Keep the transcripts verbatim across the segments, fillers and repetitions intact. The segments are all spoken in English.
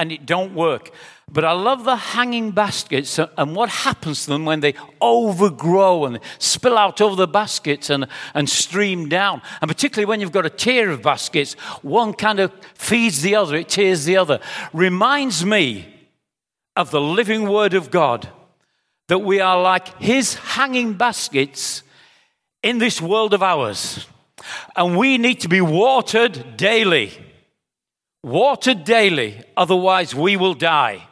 and it don't work. But I love the hanging baskets and what happens to them when they overgrow and spill out over the baskets and, and stream down. And particularly when you've got a tier of baskets, one kind of feeds the other, it tears the other. Reminds me of the living Word of God, that we are like His hanging baskets in this world of ours. And we need to be watered daily. Watered daily, otherwise we will die.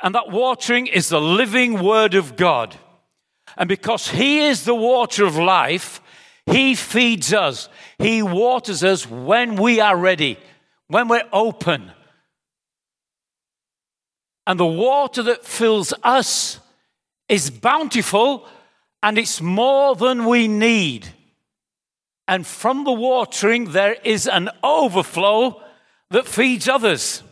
And that watering is the living Word of God. And because He is the water of life, He feeds us. He waters us when we are ready, when we're open. And the water that fills us is bountiful, and it's more than we need. And from the watering, there is an overflow that feeds others.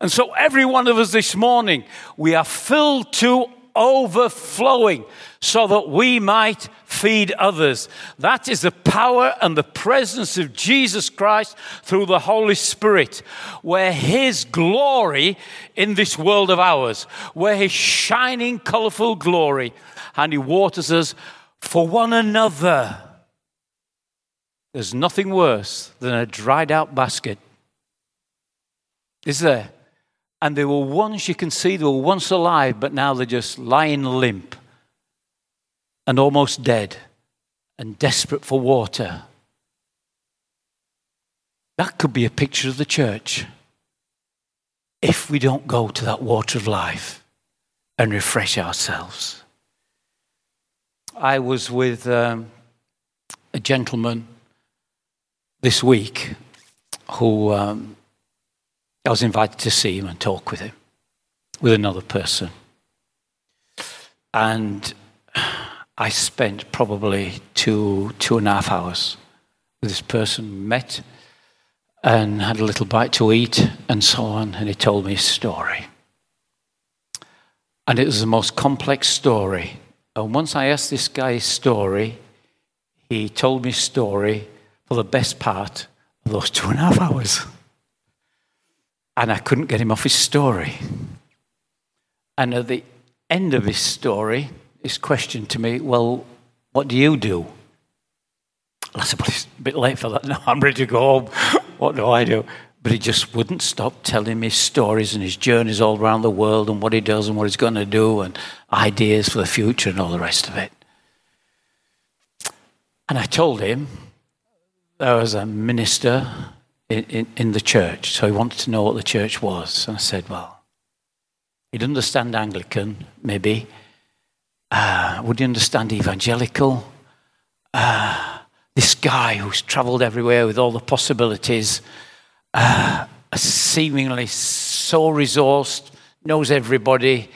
And so every one of us this morning, we are filled to overflowing so that we might feed others. That is the power and the presence of Jesus Christ through the Holy Spirit, where His glory in this world of ours, where His shining, colorful glory, and He waters us for one another. There's nothing worse than a dried out basket, is there? And they were once, you can see, they were once alive, but now they're just lying limp and almost dead and desperate for water. That could be a picture of the church if we don't go to that water of life and refresh ourselves. I was with um, a gentleman this week who... Um, I was invited to see him and talk with him, with another person. And I spent probably two, two and a half hours with this person, met and had a little bite to eat and so on. And he told me his story. And it was the most complex story. And once I asked this guy his story, he told me his story for the best part of those two and a half hours. And I couldn't get him off his story. And at the end of his story, his question to me, well, what do you do? I said, well, it's a bit late for that. No, I'm ready to go home. What do I do? But he just wouldn't stop telling me his stories and his journeys all around the world and what he does and what he's going to do and ideas for the future and all the rest of it. And I told him there was a minister In, in, in the church, so he wanted to know what the church was. And I said, well, he'd understand Anglican, maybe. Uh, would he understand evangelical? Uh, this guy who's travelled everywhere with all the possibilities, uh, seemingly so resourced, knows everybody.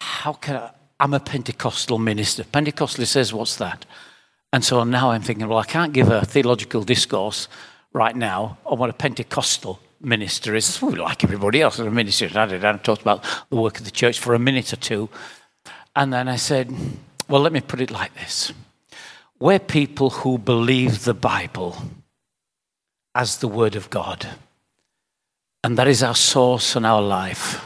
How can I? I'm a Pentecostal minister. Pentecostal says, what's that? And so now I'm thinking, well, I can't give a theological discourse right now on what a Pentecostal minister is. We like everybody else as a minister. And I talked about the work of the church for a minute or two. And then I said, well, let me put it like this. We're people who believe the Bible as the Word of God. And that is our source and our life.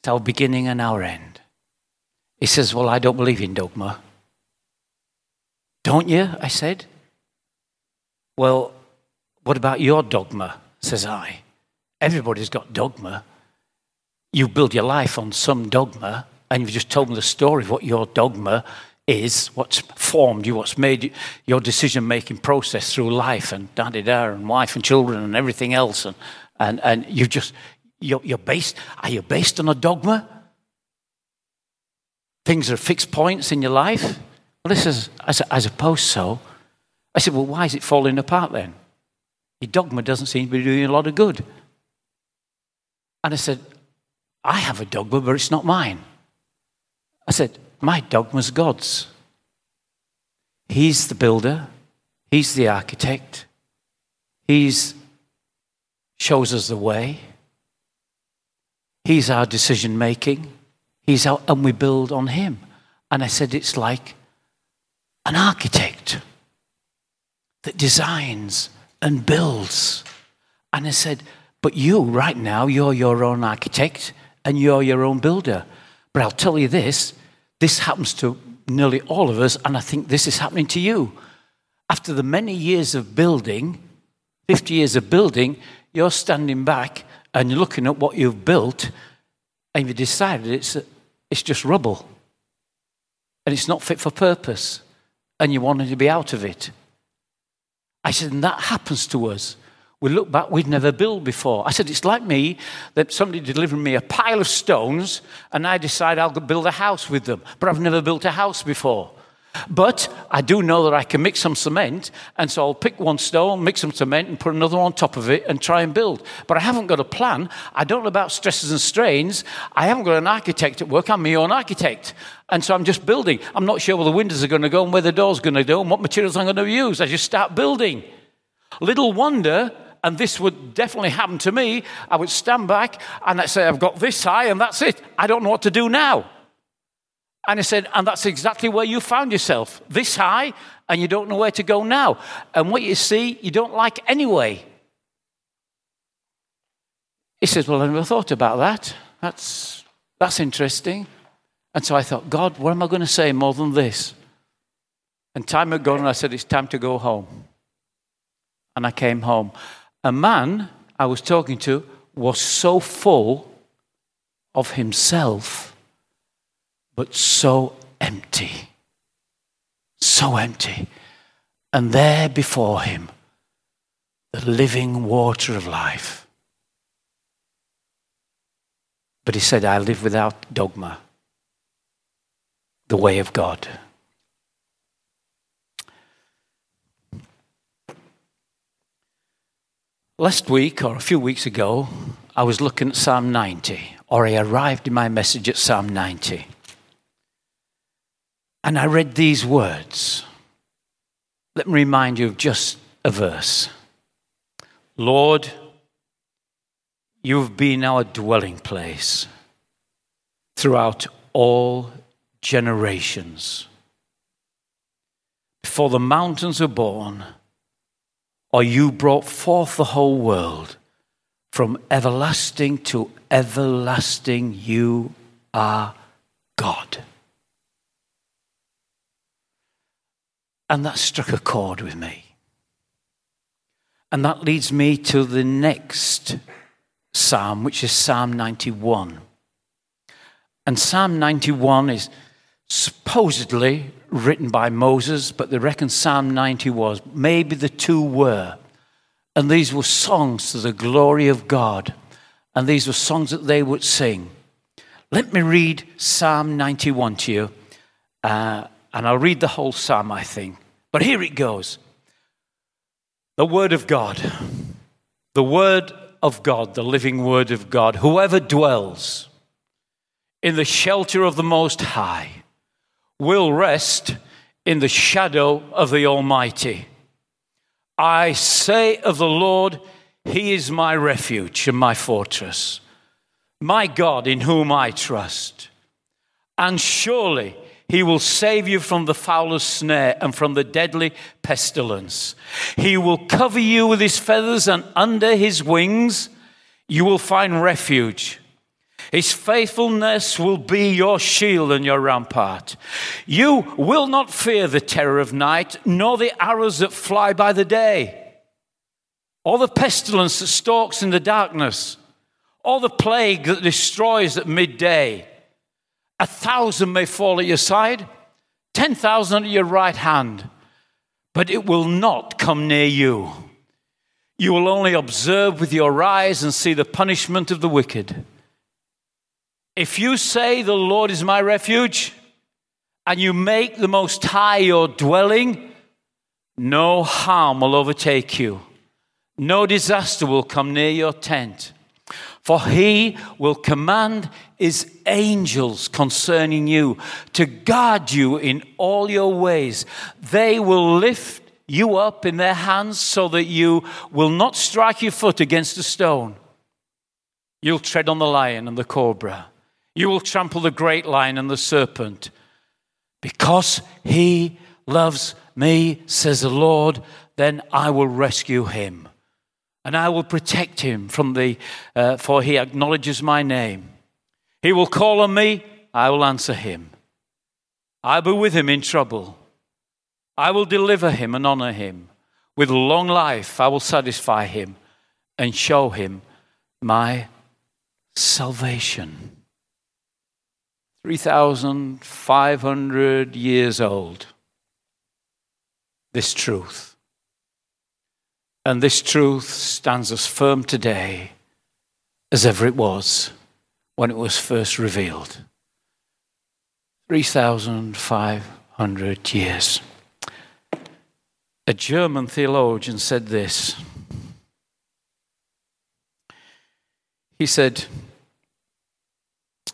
It's our beginning and our end. He says, well, I don't believe in dogma. Don't you? I said. Well, what about your dogma, says I. Everybody's got dogma. You build your life on some dogma, and you've just told me the story of what your dogma is, what's formed you, what's made you, your decision-making process through life, and da-da-da, and wife and children, and everything else. And and, and you've just, you're, you're based, are you based on a dogma? Things are fixed points in your life? Well, this is, as I suppose so. I said, well, why is it falling apart then? Your dogma doesn't seem to be doing a lot of good. And I said, I have a dogma, but it's not mine. I said, my dogma's God's. He's the builder. He's the architect. He's shows us the way. He's our decision making. He's our, and we build on Him. And I said, it's like an architect that designs and builds. And I said, But you, right now, you're your own architect and you're your own builder. But I'll tell you this, this happens to nearly all of us, and I think this is happening to you. After the many years of building, fifty years of building, you're standing back and you're looking at what you've built and you've decided it's, it's just rubble and it's not fit for purpose and you wanted to be out of it. I said, and that happens to us. We look back, we'd never built before. I said, it's like me, that somebody delivered me a pile of stones and I decide I'll build a house with them, but I've never built a house before. But I do know that I can mix some cement, and so I'll pick one stone, mix some cement, and put another one on top of it and try and build. But I haven't got a plan. I don't know about stresses and strains. I haven't got an architect at work. I'm my own architect. And so I'm just building. I'm not sure where the windows are going to go and where the doors are going to go and what materials I'm going to use. I just start building. Little wonder, and this would definitely happen to me, I would stand back and I'd say, I've got this high and that's it. I don't know what to do now. And I said, and that's exactly where you found yourself, this high, and you don't know where to go now. And what you see, you don't like anyway. He says, well, I never thought about that. That's that's interesting. And so I thought, God, what am I going to say more than this? And time had gone, and I said, it's time to go home. And I came home. A man I was talking to was so full of himself, but so empty, so empty. And there before him, the living water of life. But he said, I live without dogma, the way of God. Last week, or a few weeks ago, I was looking at Psalm ninety, or I arrived in my message at Psalm ninety. And I read these words. Let me remind you of just a verse. Lord, you've been our dwelling place throughout all generations. Before the mountains were born, or you brought forth the whole world, from everlasting to everlasting, you are God. And that struck a chord with me. And that leads me to the next psalm, which is Psalm ninety-one. And Psalm ninety-one is supposedly written by Moses, but they reckon Psalm ninety was. Maybe the two were. And these were songs to the glory of God. And these were songs that they would sing. Let me read Psalm ninety-one to you. Uh, And I'll read the whole psalm, I think. But here it goes. The word of God. The word of God, the living word of God. Whoever dwells in the shelter of the Most High will rest in the shadow of the Almighty. I say of the Lord, He is my refuge and my fortress, my God in whom I trust. And surely He will save you from the fowler's snare and from the deadly pestilence. He will cover you with His feathers, and under His wings you will find refuge. His faithfulness will be your shield and your rampart. You will not fear the terror of night, nor the arrows that fly by the day, or the pestilence that stalks in the darkness, or the plague that destroys at midday. A thousand may fall at your side, ten thousand at your right hand, but it will not come near you. You will only observe with your eyes and see the punishment of the wicked. If you say, the Lord is my refuge, and you make the Most High your dwelling, no harm will overtake you. No disaster will come near your tent. For He will command His angels concerning you to guard you in all your ways. They will lift you up in their hands so that you will not strike your foot against a stone. You'll tread on the lion and the cobra. You will trample the great lion and the serpent. Because He loves me, says the Lord, then I will rescue Him. and I will protect him from the, uh, for he acknowledges my name. He will call on me, I will answer him. I'll be with him in trouble. I will deliver him and honor him. With long life I will satisfy him and show him my salvation. three thousand five hundred years old, this truth. And this truth stands as firm today as ever it was when it was first revealed. three thousand five hundred years. A German theologian said this. He said,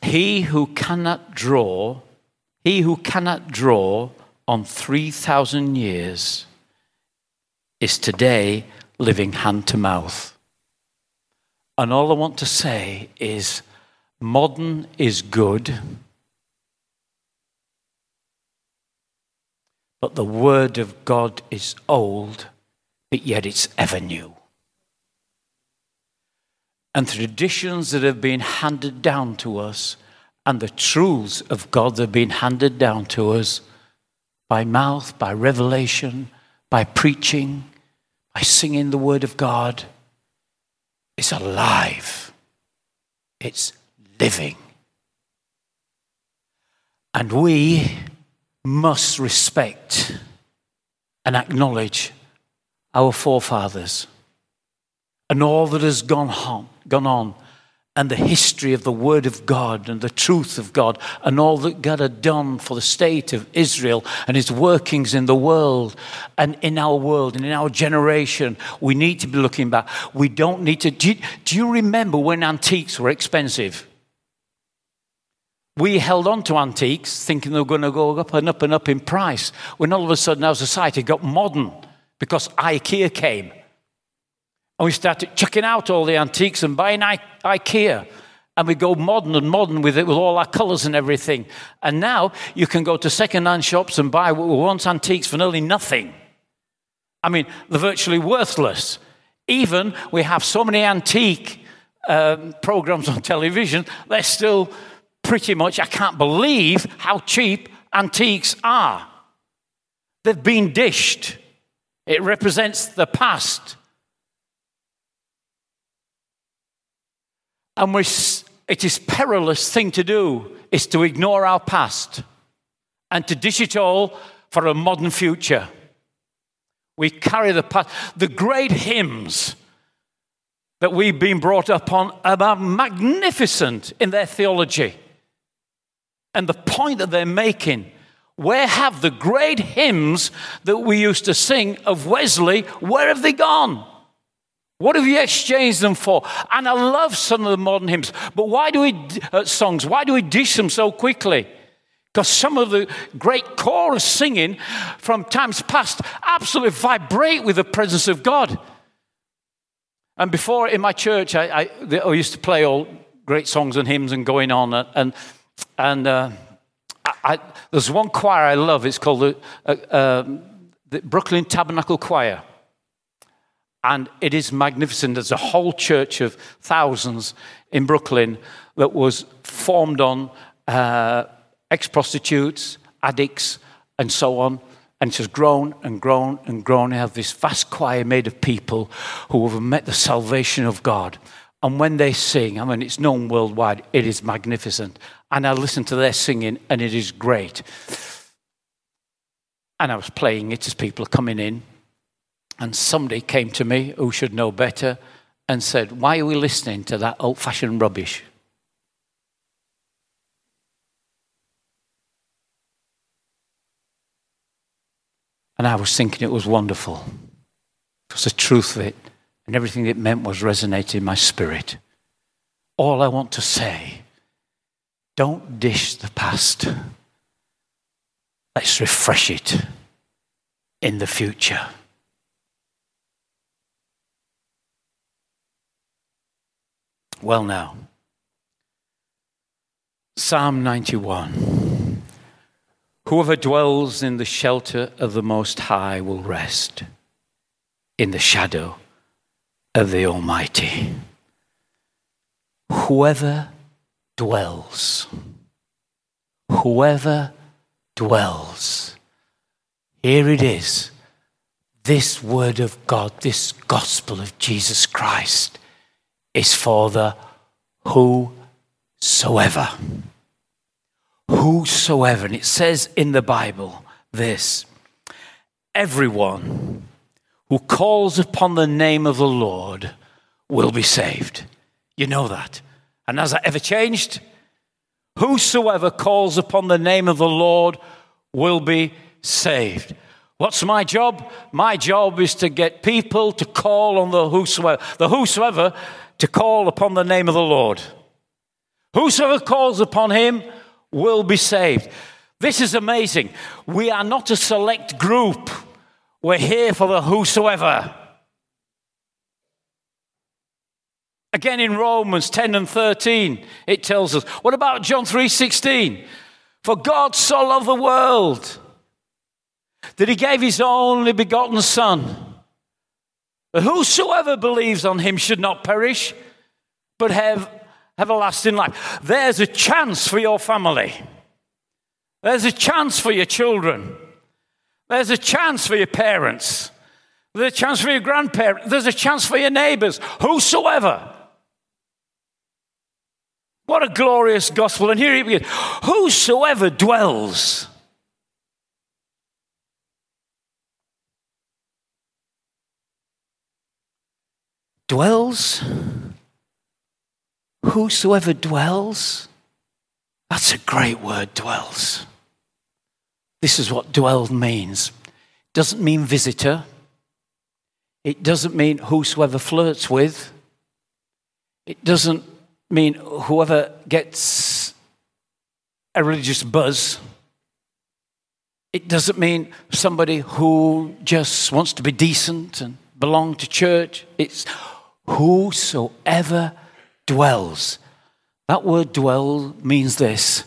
He who cannot draw, he who cannot draw on three thousand years is today living hand to mouth. And all I want to say is modern is good, but the word of God is old, but yet it's ever new. And traditions that have been handed down to us and the truths of God that have been handed down to us by mouth, by revelation, by preaching, by singing the word of God, it's alive. It's living. And we must respect and acknowledge our forefathers and all that has gone on, gone on, and the history of the word of God and the truth of God and all that God had done for the state of Israel and his workings in the world and in our world and in our generation. We need to be looking back. We don't need to. Do you, do you remember when antiques were expensive? We held on to antiques thinking they were going to go up and up and up in price, when all of a sudden our society got modern because IKEA came. And we started chucking out all the antiques and buying I- IKEA. And we go modern and modern with it, with all our colours and everything. And now you can go to second-hand shops and buy what were once antiques for nearly nothing. I mean, they're virtually worthless. Even we have so many antique um, programmes on television, they're still pretty much, I can't believe how cheap antiques are. They've been dished. It represents the past. And we, it is perilous thing to do is to ignore our past and to dish it all for a modern future. We carry the past. The great hymns that we've been brought up on are magnificent in their theology. And the point that they're making, where have the great hymns that we used to sing of Wesley, where have they gone? What have you exchanged them for? And I love some of the modern hymns, but why do we, uh, songs, why do we dish them so quickly? Because some of the great chorus singing from times past absolutely vibrate with the presence of God. And before in my church, I, I, they, I used to play all great songs and hymns and going on. And and uh, I, I, there's one choir I love. It's called the, uh, uh, the Brooklyn Tabernacle Choir. And it is magnificent. There's a whole church of thousands in Brooklyn that was formed on uh, ex-prostitutes, addicts, and so on. And it has grown and grown and grown. You have this vast choir made of people who have met the salvation of God. And when they sing, I mean, it's known worldwide. It is magnificent. And I listen to their singing, and it is great. And I was playing it as people are coming in. And somebody came to me who should know better and said, why are we listening to that old-fashioned rubbish? And I was thinking it was wonderful, because the truth of it and everything it meant was resonating in my spirit. All I want to say, don't dish the past. Let's refresh it in the future. Well now, Psalm ninety-one. Whoever dwells in the shelter of the Most High will rest in the shadow of the Almighty. Whoever dwells, whoever dwells, here it is, this word of God, this gospel of Jesus Christ is for the whosoever. Whosoever, and it says in the Bible this, everyone who calls upon the name of the Lord will be saved. You know that. And has that ever changed? Whosoever calls upon the name of the Lord will be saved. What's my job? My job is to get people to call on the whosoever, the whosoever to call upon the name of the Lord. Whosoever calls upon him will be saved. This is amazing. We are not a select group. We're here for the whosoever. Again in Romans ten and thirteen, it tells us. What about John three sixteen? For God so loved the world that he gave his only begotten Son, that whosoever believes on him should not perish, but have everlasting life. There's a chance for your family. There's a chance for your children. There's a chance for your parents. There's a chance for your grandparents. There's a chance for your neighbors. Whosoever. What a glorious gospel. And here it begins. Whosoever dwells. Dwells. Whosoever dwells. That's a great word, dwells. This is what dwell means. Doesn't mean visitor. It doesn't mean whosoever flirts with. It doesn't mean whoever gets a religious buzz. It doesn't mean somebody who just wants to be decent and belong to church. It's whosoever dwells. That word dwell means this,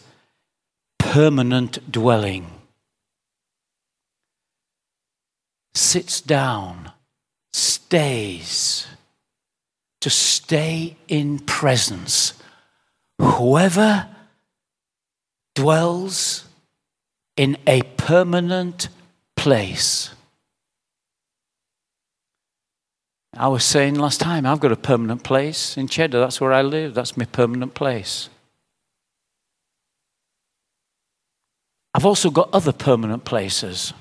permanent dwelling. Sits down, stays, to stay in presence. Whoever dwells in a permanent place. I was saying last time, I've got a permanent place in Cheddar. That's where I live. That's my permanent place. I've also got other permanent places.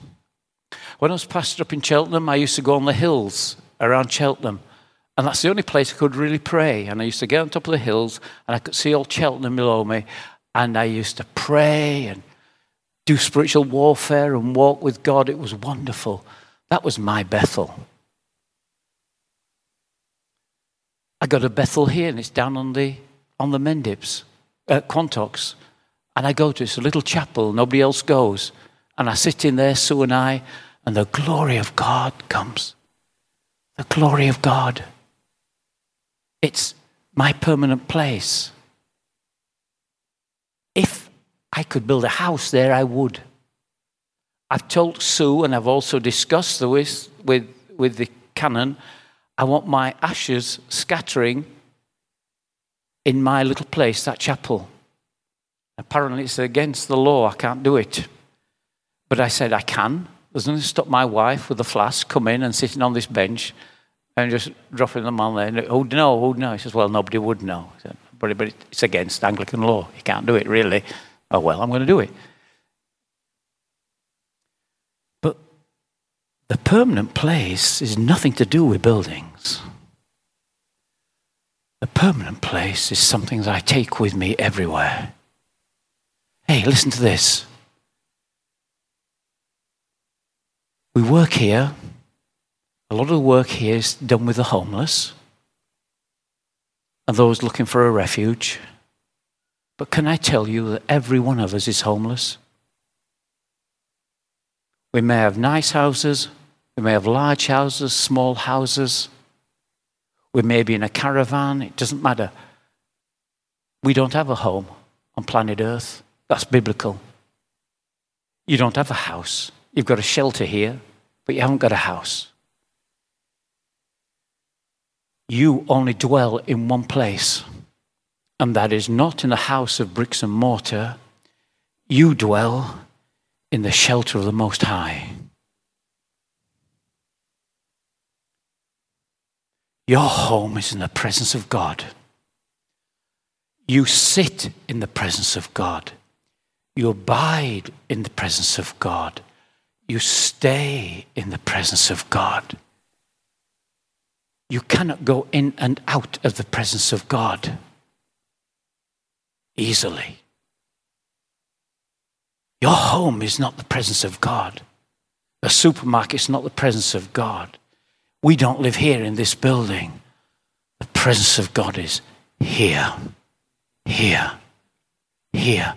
When I was pastor up in Cheltenham, I used to go on the hills around Cheltenham. And that's the only place I could really pray. And I used to get on top of the hills and I could see old Cheltenham below me. And I used to pray and do spiritual warfare and walk with God. It was wonderful. That was my Bethel. I got a Bethel here, and it's down on the on the Mendips, uh, Quantox, and I go to it's a little chapel. Nobody else goes, and I sit in there, Sue and I, and the glory of God comes. The glory of God. It's my permanent place. If I could build a house there, I would. I've told Sue, and I've also discussed this with with the Canon. I want my ashes scattering in my little place, that chapel. Apparently it's against the law, I can't do it. But I said I can. There's nothing to stop my wife with a flask come in and sitting on this bench and just dropping them on there. And, oh no, oh no. He says, well, nobody would know. Said, but, but it's against Anglican law. You can't do it, really. Oh well, I'm going to do it. The permanent place is nothing to do with buildings. The permanent place is something that I take with me everywhere. Hey, listen to this. We work here. A lot of the work here is done with the homeless and those looking for a refuge. But can I tell you that every one of us is homeless? We may have nice houses, we may have large houses, small houses. We may be in a caravan, it doesn't matter. We don't have a home on planet Earth. That's biblical. You don't have a house. You've got a shelter here, but you haven't got a house. you only dwell in one place, and that is not in the house of bricks and mortar. You dwell in the shelter of the Most High. Your home is in the presence of God. You sit in the presence of God. You abide in the presence of God. You stay in the presence of God. You cannot go in and out of the presence of God easily. Your home is not the presence of God. The supermarket is not the presence of God. We don't live here in this building. The presence of God is here, here, here.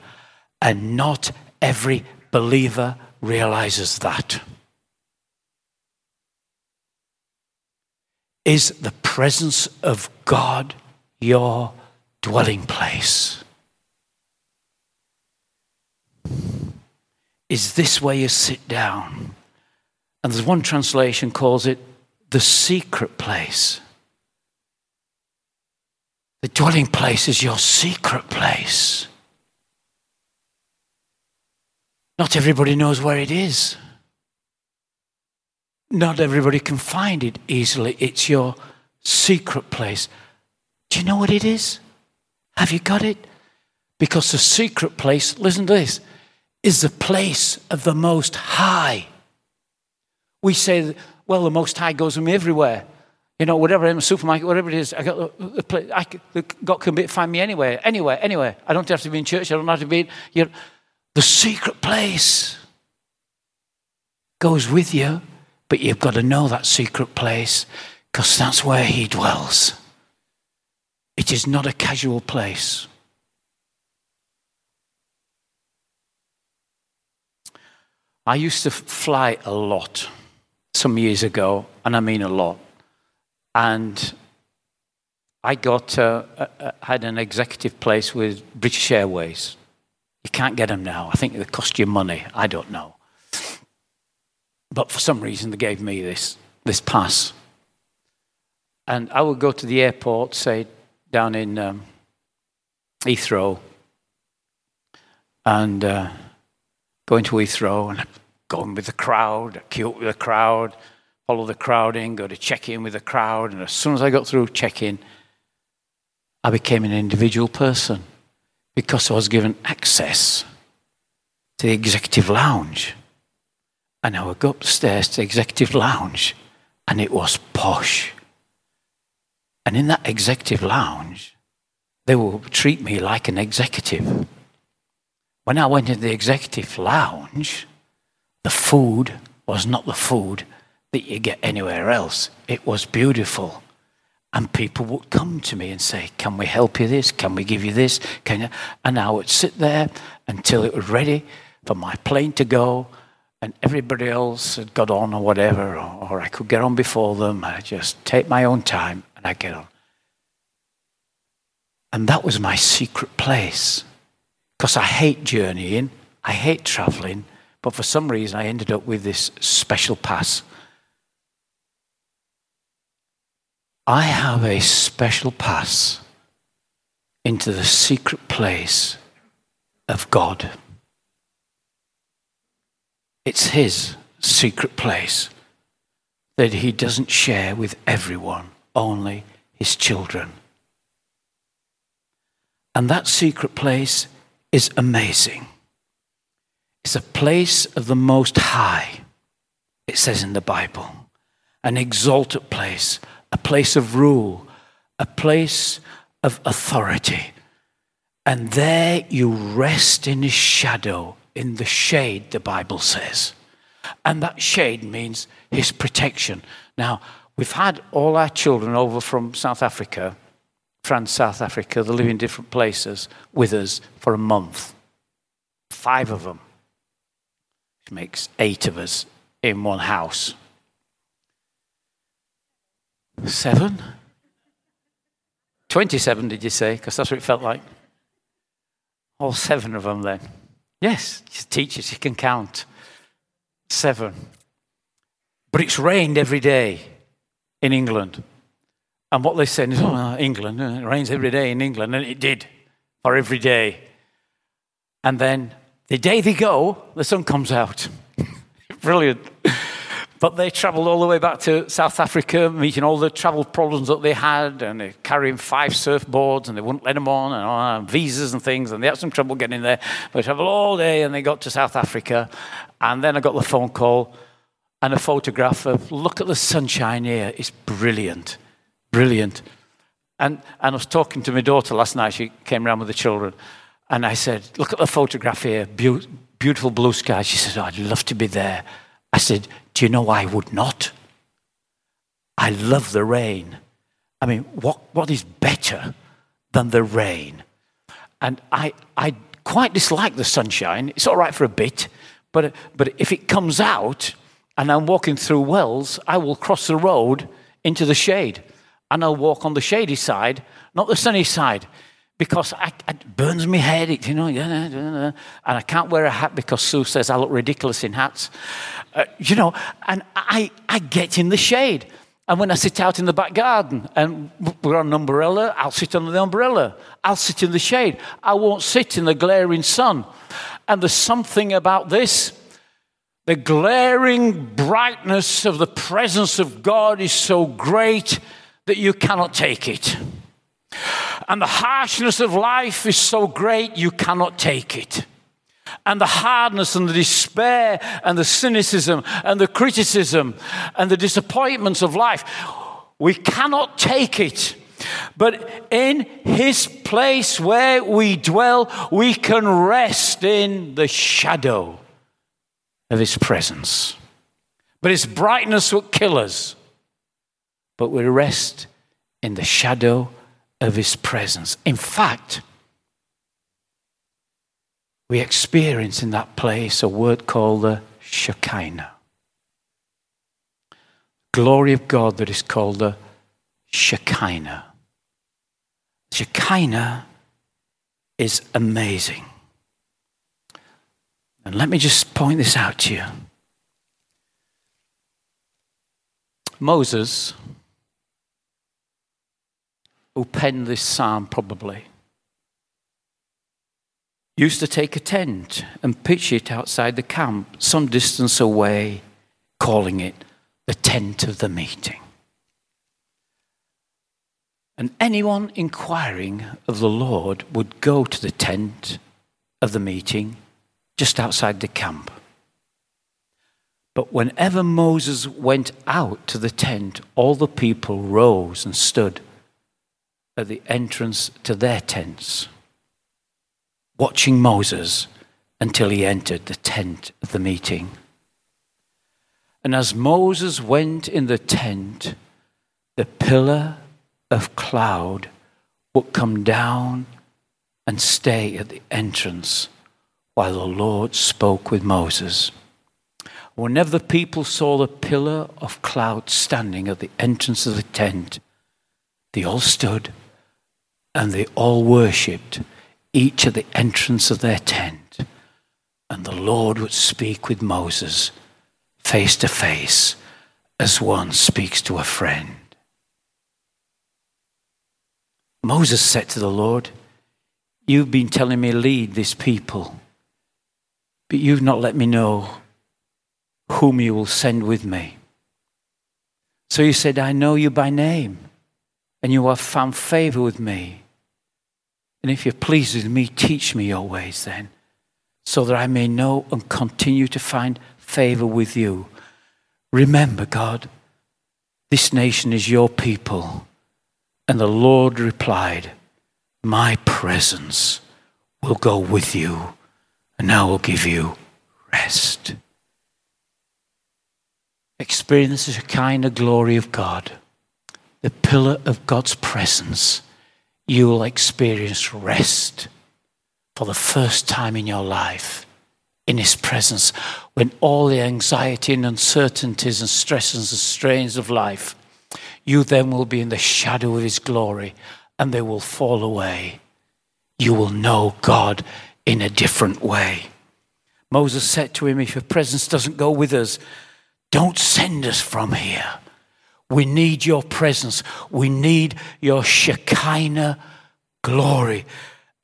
And not every believer realizes that. Is the presence of God your dwelling place? Is this where you sit down? And there's one translation calls it the secret place. The dwelling place is your secret place. Not everybody knows where it is. Not everybody can find it easily. It's your secret place. Do you know what it is? Have you got it? Because the secret place, listen to this, is the place of the Most High. We say, well, the Most High goes with me everywhere. You know, whatever, in the supermarket, whatever it is, I got the, the place, I, the, God can be, find me anywhere, anywhere, anywhere. I don't have to be in church. I don't have to be in, you know, the secret place goes with you. But you've got to know that secret place, because that's where He dwells. It is not a casual place. I used to fly a lot some years ago, and I mean a lot. And I got uh, I had an executive place with British Airways. You can't get them now. I think they cost you money. I don't know. But for some reason, they gave me this this pass. And I would go to the airport, say, down in um, Heathrow, and uh, go into Heathrow, and I'd go in with the crowd, I'd queue up with the crowd, follow the crowd in, go to check-in with the crowd, and as soon as I got through check-in, I became an individual person, because I was given access to the executive lounge. And I would go upstairs to the executive lounge, and it was posh. And in that executive lounge, they would treat me like an executive. When I went into the executive lounge, the food was not the food that you get anywhere else. It was beautiful. And people would come to me and say, can we help you this? Can we give you this? Can you? And I would sit there until it was ready for my plane to go. And everybody else had got on or whatever, or, or I could get on before them. I just take my own time and I get on. And that was my secret place. Because I hate journeying, I hate traveling, but for some reason I ended up with this special pass. I have a special pass into the secret place of God. It's His secret place that He doesn't share with everyone, only His children. And that secret place is amazing. It's a place of the Most High, it says in the Bible. An exalted place, a place of rule, a place of authority. And there you rest in His shadow. In the shade, the Bible says. And that shade means His protection. Now, we've had all our children over from South Africa, France, South Africa, they live in different places with us for a month. Five of them, which makes eight of us in one house. Seven? twenty-seven, did you say? Because that's what it felt like. All seven of them then. Yes, teachers, you can count. Seven. But it's rained every day in England. And what they're saying is, oh, England, it rains every day in England. And it did, for every day. And then the day they go, the sun comes out. Brilliant. But they travelled all the way back to South Africa, meeting all the travel problems that they had, and they're carrying five surfboards, and they wouldn't let them on, and, all, and visas and things, and they had some trouble getting there. But they travelled all day, and they got to South Africa, and then I got the phone call and a photograph of, look at the sunshine here. It's brilliant, brilliant. And and I was talking to my daughter last night. She came around with the children, and I said, look at the photograph here, Be- beautiful blue sky. She said, oh, I'd love to be there. I said, do you know why I would not? I love the rain. I mean, what what is better than the rain? And I I quite dislike the sunshine. It's all right for a bit, but but if it comes out and I'm walking through Wells, I will cross the road into the shade, and I'll walk on the shady side, not the sunny side, because I, it burns my head, it, you know, and I can't wear a hat because Sue says I look ridiculous in hats, uh, you know, and I, I get in the shade. And when I sit out in the back garden and we're on an umbrella, I'll sit under the umbrella. I'll sit in the shade. I won't sit in the glaring sun. And there's something about this. The glaring brightness of the presence of God is so great that you cannot take it. And the harshness of life is so great you cannot take it. And the hardness and the despair and the cynicism and the criticism and the disappointments of life, we cannot take it. But in his place where we dwell, we can rest in the shadow of his presence. But his brightness will kill us. But we rest in the shadow of of his presence. In fact, we experience in that place a word called the Shekinah. Glory of God that is called the Shekinah. Shekinah is amazing. And let me just point this out to you. Moses, who penned this psalm probably, used to take a tent and pitch it outside the camp, some distance away, calling it the tent of the meeting. And anyone inquiring of the Lord would go to the tent of the meeting just outside the camp. But whenever Moses went out to the tent, all the people rose and stood at the entrance to their tents, watching Moses until he entered the tent of the meeting. And as Moses went in the tent, the pillar of cloud would come down and stay at the entrance while the Lord spoke with Moses. Whenever the people saw the pillar of cloud standing at the entrance of the tent, they all stood and they all worshipped, each at the entrance of their tent. And the Lord would speak with Moses face to face as one speaks to a friend. Moses said to the Lord, you've been telling me lead this people, but you've not let me know whom you will send with me. So you said, I know you by name, and you have found favor with me. And if you're pleased with me, teach me your ways then, so that I may know and continue to find favor with you. Remember, God, this nation is your people. And the Lord replied, my presence will go with you, and I will give you rest. Experience the kind of glory of God, the pillar of God's presence. You will experience rest for the first time in your life in his presence, when all the anxiety and uncertainties and stresses and strains of life, you then will be in the shadow of his glory and they will fall away. You will know God in a different way. Moses said to him, if your presence doesn't go with us, don't send us from here. We need your presence. We need your Shekinah glory.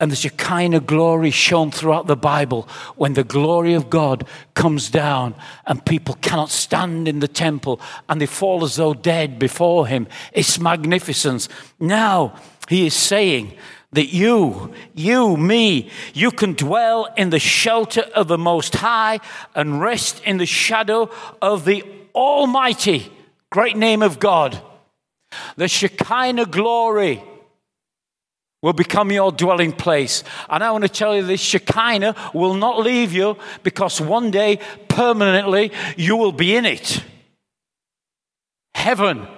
And the Shekinah glory shown throughout the Bible when the glory of God comes down and people cannot stand in the temple and they fall as though dead before him. It's magnificence. Now he is saying that you, you, me, you can dwell in the shelter of the Most High and rest in the shadow of the Almighty, great name of God. The Shekinah glory will become your dwelling place. And I want to tell you this, Shekinah will not leave you, because one day, permanently, you will be in it. Heaven,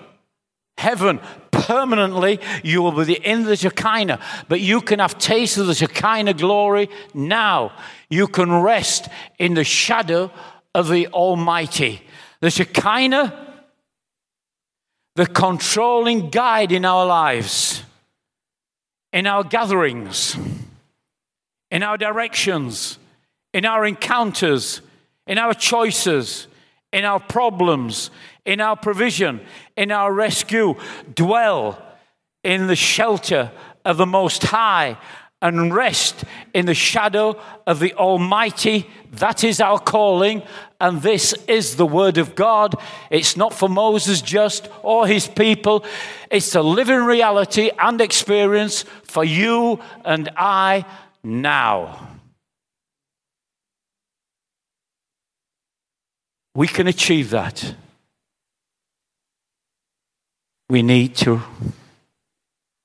heaven, permanently, you will be in the Shekinah. But you can have taste of the Shekinah glory now. You can rest in the shadow of the Almighty. The Shekinah, the controlling guide in our lives, in our gatherings, in our directions, in our encounters, in our choices, in our problems, in our provision, in our rescue. Dwell in the shelter of the Most High and rest in the shadow of the Almighty. That is our calling, and this is the word of God. It's not for Moses just or his people. It's a living reality and experience for you and I now. We can achieve that. We need to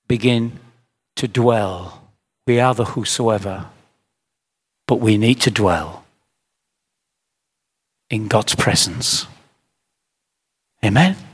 begin to dwell. We are the whosoever, but we need to dwell in God's presence. Amen.